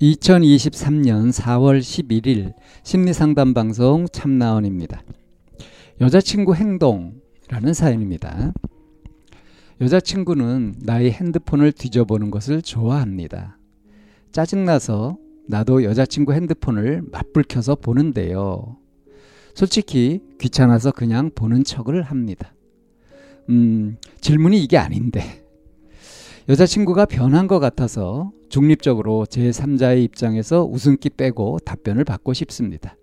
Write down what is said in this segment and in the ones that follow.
(2023년 4월 11일) 심리상담방송 참나원입니다. 여자친구 행동이라는 사연입니다. 여자친구는 나의 핸드폰을 뒤져보는 것을 좋아합니다. 짜증나서 나도 여자친구 핸드폰을 맞불 켜서 보는데요. 솔직히 귀찮아서 그냥 보는 척을 합니다. 질문이 이게 아닌데. 여자친구가 변한 것 같아서 중립적으로 제3자의 입장에서 웃음기 빼고 답변을 받고 싶습니다.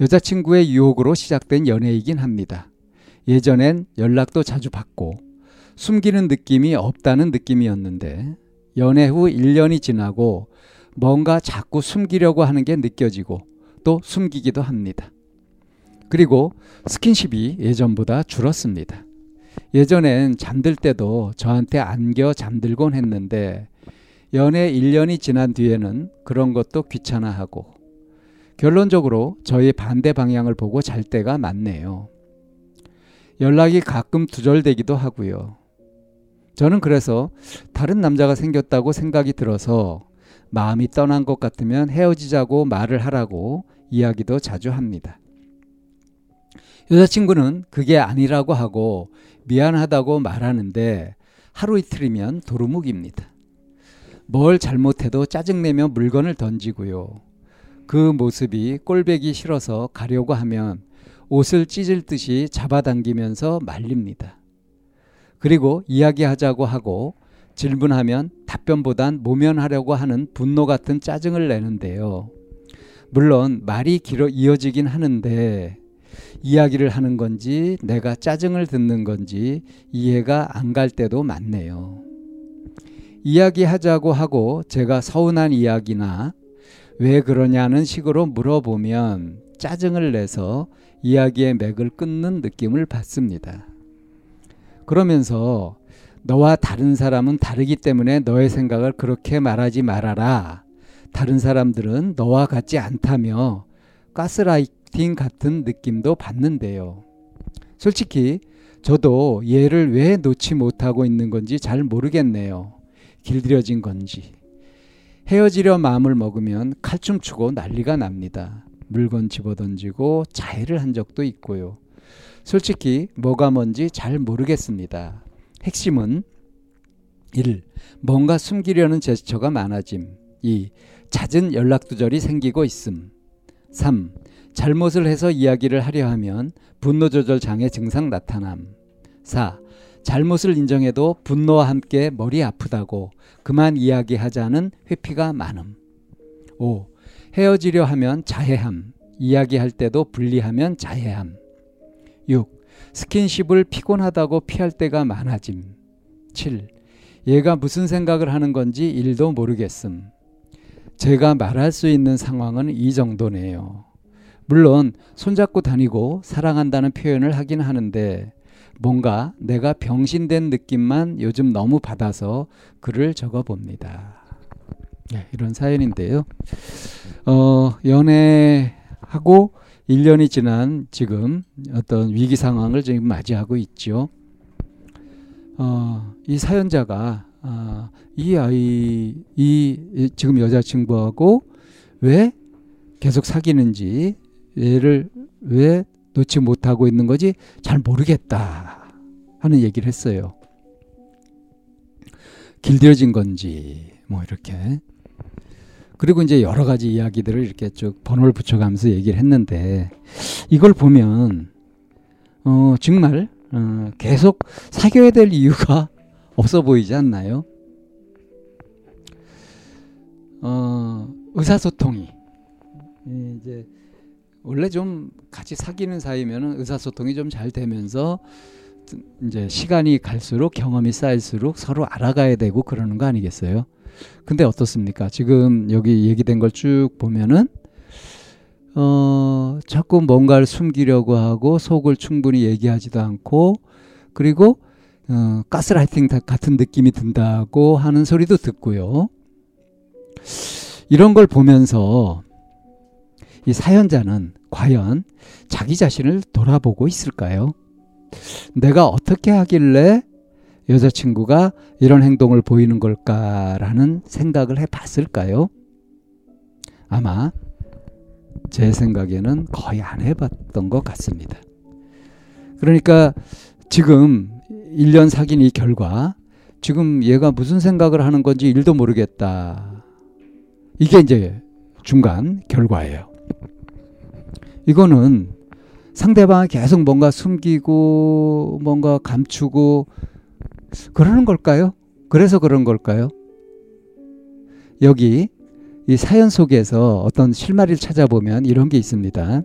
여자친구의 유혹으로 시작된 연애이긴 합니다. 예전엔 연락도 자주 받고 숨기는 느낌이 없다는 느낌이었는데 연애 후 1년이 지나고 뭔가 자꾸 숨기려고 하는 게 느껴지고 또 숨기기도 합니다. 그리고 스킨십이 예전보다 줄었습니다. 예전엔 잠들 때도 저한테 안겨 잠들곤 했는데 연애 1년이 지난 뒤에는 그런 것도 귀찮아하고 결론적으로 저의 반대 방향을 보고 잘 때가 많네요. 연락이 가끔 두절되기도 하고요. 저는 그래서 다른 남자가 생겼다고 생각이 들어서 마음이 떠난 것 같으면 헤어지자고 말을 하라고 이야기도 자주 합니다. 여자친구는 그게 아니라고 하고 미안하다고 말하는데 하루 이틀이면 도루묵입니다. 뭘 잘못해도 짜증내며 물건을 던지고요. 그 모습이 꼴보기 싫어서 가려고 하면 옷을 찢을 듯이 잡아당기면서 말립니다. 그리고 이야기하자고 하고 질문하면 답변보단 모면하려고 하는 분노 같은 짜증을 내는데요. 물론 말이 길어 이어지긴 하는데 이야기를 하는 건지 내가 짜증을 듣는 건지 이해가 안 갈 때도 많네요. 이야기하자고 하고 제가 서운한 이야기나 왜 그러냐는 식으로 물어보면 짜증을 내서 이야기의 맥을 끊는 느낌을 받습니다. 그러면서 너와 다른 사람은 다르기 때문에 너의 생각을 그렇게 말하지 말아라. 다른 사람들은 너와 같지 않다며 가스라이팅 같은 느낌도 받는데요. 솔직히 저도 얘를 왜 놓지 못하고 있는 건지 잘 모르겠네요. 길들여진 건지. 헤어지려 마음을 먹으면 칼춤추고 난리가 납니다. 물건 집어던지고 자해를 한 적도 있고요. 솔직히 뭐가 뭔지 잘 모르겠습니다. 핵심은 1. 뭔가 숨기려는 제스처가 많아짐. 2. 잦은 연락두절이 생기고 있음. 3. 잘못을 해서 이야기를 하려 하면 분노조절 장애 증상 나타남. 4. 잘못을 인정해도 분노와 함께 머리 아프다고 그만 이야기하자는 회피가 많음. 5. 헤어지려 하면 자해함. 이야기할 때도 분리하면 자해함. 6. 스킨십을 피곤하다고 피할 때가 많아짐. 7. 얘가 무슨 생각을 하는 건지 1도 모르겠음. 제가 말할 수 있는 상황은 이 정도네요. 물론 손잡고 다니고 사랑한다는 표현을 하긴 하는데 뭔가 내가 병신된 느낌만 요즘 너무 받아서 글을 적어봅니다. 네, 이런 사연인데요. 연애하고 1년이 지난 지금 어떤 위기 상황을 지금 맞이하고 있죠. 이 사연자가 지금 여자친구하고 왜 계속 사귀는지 얘를 왜 놓지 못하고 있는 거지 잘 모르겠다 하는 얘기를 했어요. 길들여진 건지 뭐 이렇게. 그리고 이제 여러 가지 이야기들을 이렇게 쭉 번호를 붙여가면서 얘기를 했는데 이걸 보면 정말 계속 사귀어야 될 이유가 없어 보이지 않나요? 의사소통이 이제 원래 좀 같이 사귀는 사이면은 의사소통이 좀 잘 되면서 이제 시간이 갈수록 경험이 쌓일수록 서로 알아가야 되고 그러는 거 아니겠어요? 근데 어떻습니까? 지금 여기 얘기된 걸 쭉 보면은 자꾸 뭔가를 숨기려고 하고 속을 충분히 얘기하지도 않고 그리고 가스라이팅 같은 느낌이 든다고 하는 소리도 듣고요. 이런 걸 보면서 이 사연자는 과연 자기 자신을 돌아보고 있을까요? 내가 어떻게 하길래 여자친구가 이런 행동을 보이는 걸까라는 생각을 해봤을까요? 아마 제 생각에는 거의 안 해봤던 것 같습니다. 그러니까 지금 1년 사귄 이 결과 지금 얘가 무슨 생각을 하는 건지 1도 모르겠다. 이게 이제 중간 결과예요. 이거는 상대방이 계속 뭔가 숨기고 뭔가 감추고 그러는 걸까요? 그래서 그런 걸까요? 여기 이 사연 속에서 어떤 실마리를 찾아보면 이런 게 있습니다.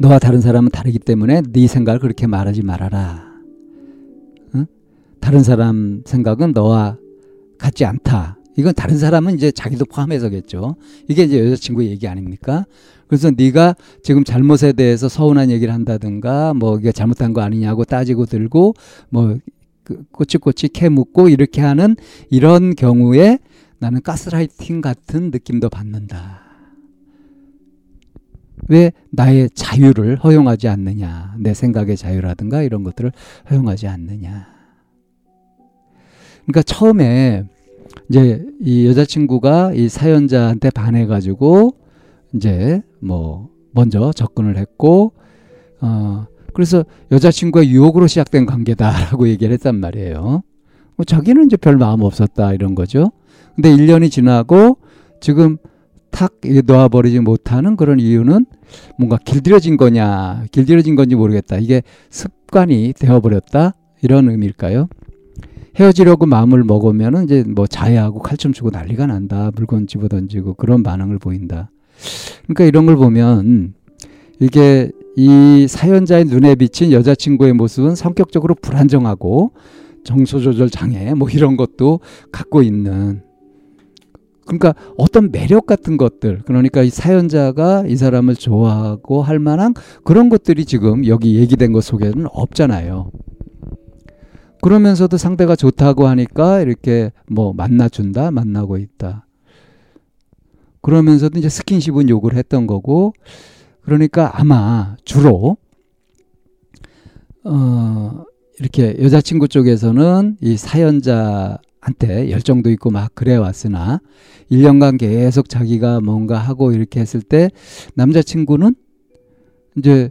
너와 다른 사람은 다르기 때문에 네 생각을 그렇게 말하지 말아라. 응? 다른 사람 생각은 너와 같지 않다. 이건 다른 사람은 이제 자기도 포함해서겠죠. 이게 이제 여자친구 얘기 아닙니까? 그래서 네가 지금 잘못에 대해서 서운한 얘기를 한다든가 뭐 이게 잘못한 거 아니냐고 따지고 들고 뭐 꼬치꼬치 캐묻고 이렇게 하는 이런 경우에 나는 가스라이팅 같은 느낌도 받는다. 왜 나의 자유를 허용하지 않느냐. 내 생각의 자유라든가 이런 것들을 허용하지 않느냐. 그러니까 처음에 이제 이 여자친구가 이 사연자한테 반해가지고 이제 뭐 먼저 접근을 했고 그래서 여자친구가 유혹으로 시작된 관계다라고 얘기를 했단 말이에요. 뭐 자기는 이제 별 마음 없었다 이런 거죠. 근데 1년이 지나고 지금 탁 놓아버리지 못하는 그런 이유는 뭔가 길들여진 건지 모르겠다. 이게 습관이 되어버렸다 이런 의미일까요? 헤어지려고 마음을 먹으면 이제 뭐 자해하고 칼춤 추고 난리가 난다. 물건 집어 던지고 그런 반응을 보인다. 그러니까 이런 걸 보면 이게 이 사연자의 눈에 비친 여자친구의 모습은 성격적으로 불안정하고 정서조절 장애 뭐 이런 것도 갖고 있는 그러니까 어떤 매력 같은 것들 그러니까 이 사연자가 이 사람을 좋아하고 할 만한 그런 것들이 지금 여기 얘기된 것 속에는 없잖아요. 그러면서도 상대가 좋다고 하니까 이렇게 뭐 만나준다 만나고 있다 그러면서도 이제 스킨십은 욕을 했던 거고 그러니까 아마 주로 이렇게 여자친구 쪽에서는 이 사연자한테 열정도 있고 막 그래 왔으나 1년간 계속 자기가 뭔가 하고 이렇게 했을 때 남자친구는 이제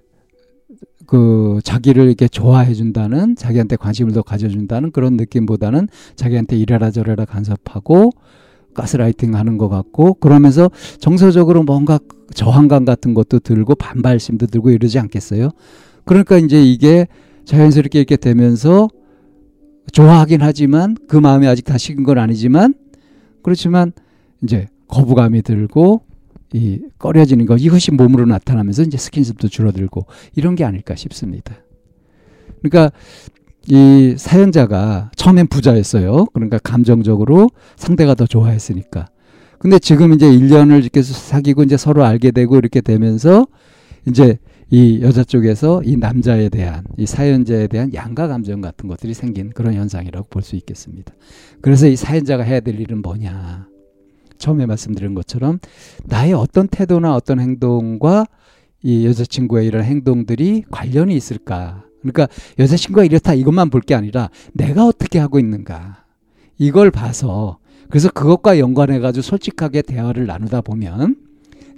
그 자기를 이렇게 좋아해 준다는 자기한테 관심을 더 가져준다는 그런 느낌보다는 자기한테 이래라 저래라 간섭하고 가스라이팅 하는 것 같고 그러면서 정서적으로 뭔가 저항감 같은 것도 들고 반발심도 들고 이러지 않겠어요? 그러니까 이제 이게 자연스럽게 이렇게 되면서 좋아하긴 하지만 그 마음이 아직 다 식은 건 아니지만 그렇지만 이제 거부감이 들고 이 꺼려지는 거 이것이 몸으로 나타나면서 이제 스킨십도 줄어들고 이런 게 아닐까 싶습니다. 그러니까 이 사연자가 처음엔 부자였어요. 그러니까 감정적으로 상대가 더 좋아했으니까. 근데 지금 이제 1년을 이렇게 사귀고 이제 서로 알게 되고 이렇게 되면서 이제 이 여자 쪽에서 이 남자에 대한 이 사연자에 대한 양가 감정 같은 것들이 생긴 그런 현상이라고 볼 수 있겠습니다. 그래서 이 사연자가 해야 될 일은 뭐냐. 처음에 말씀드린 것처럼 나의 어떤 태도나 어떤 행동과 이 여자친구의 이런 행동들이 관련이 있을까. 그러니까 여자친구가 이렇다 이것만 볼 게 아니라 내가 어떻게 하고 있는가. 이걸 봐서 그래서 그것과 연관해가지고 솔직하게 대화를 나누다 보면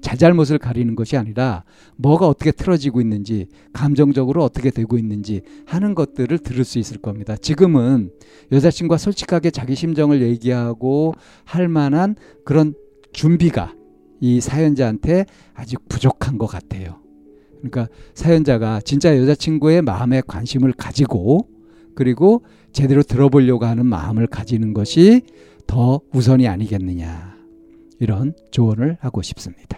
잘잘못을 가리는 것이 아니라 뭐가 어떻게 틀어지고 있는지 감정적으로 어떻게 되고 있는지 하는 것들을 들을 수 있을 겁니다. 지금은 여자친구가 솔직하게 자기 심정을 얘기하고 할 만한 그런 준비가 이 사연자한테 아직 부족한 것 같아요. 그러니까 사연자가 진짜 여자친구의 마음에 관심을 가지고 그리고 제대로 들어보려고 하는 마음을 가지는 것이 더 우선이 아니겠느냐 이런 조언을 하고 싶습니다.